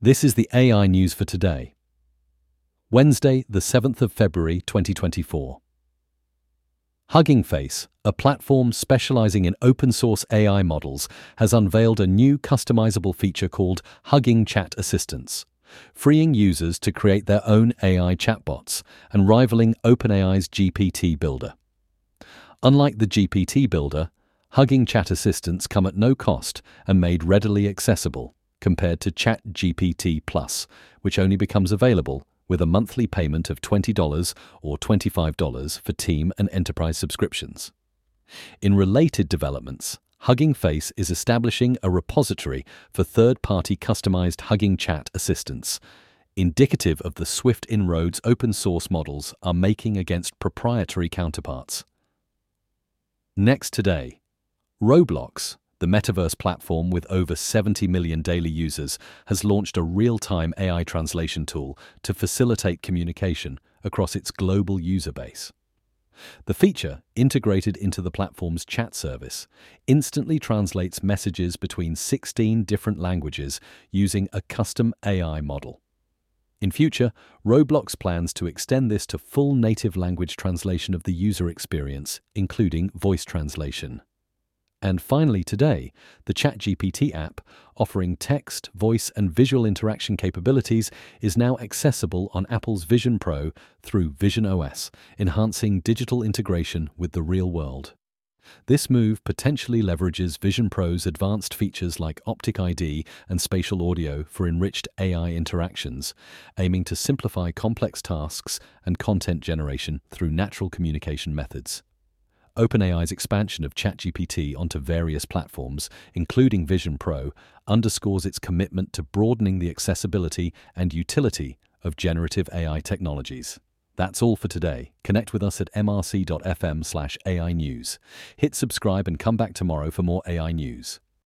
This is the AI news for today, Wednesday, the 7th of February, 2024. Hugging Face, a platform specializing in open-source AI models, has unveiled a new customizable feature called Hugging Chat Assistants, freeing users to create their own AI chatbots and rivaling OpenAI's GPT Builder. Unlike the GPT Builder, Hugging Chat Assistants come at no cost and made readily accessible, compared to ChatGPT Plus, which only becomes available with a monthly payment of $20 or $25 for team and enterprise subscriptions. In related developments, Hugging Face is establishing a repository for third-party customized Hugging Chat assistants, indicative of the swift inroads open-source models are making against proprietary counterparts. Next today, Roblox, the metaverse platform with over 70 million daily users, has launched a real-time AI translation tool to facilitate communication across its global user base. The feature, integrated into the platform's chat service, instantly translates messages between 16 different languages using a custom AI model. In future, Roblox plans to extend this to full native language translation of the user experience, including voice translation. And finally today, the ChatGPT app, offering text, voice and visual interaction capabilities, is now accessible on Apple's Vision Pro through Vision OS, enhancing digital integration with the real world. This move potentially leverages Vision Pro's advanced features like Optic ID and spatial audio for enriched AI interactions, aiming to simplify complex tasks and content generation through natural communication methods. OpenAI's expansion of ChatGPT onto various platforms, including Vision Pro, underscores its commitment to broadening the accessibility and utility of generative AI technologies. That's all for today. Connect with us at mrc.fm/AI news. Hit subscribe and come back tomorrow for more AI news.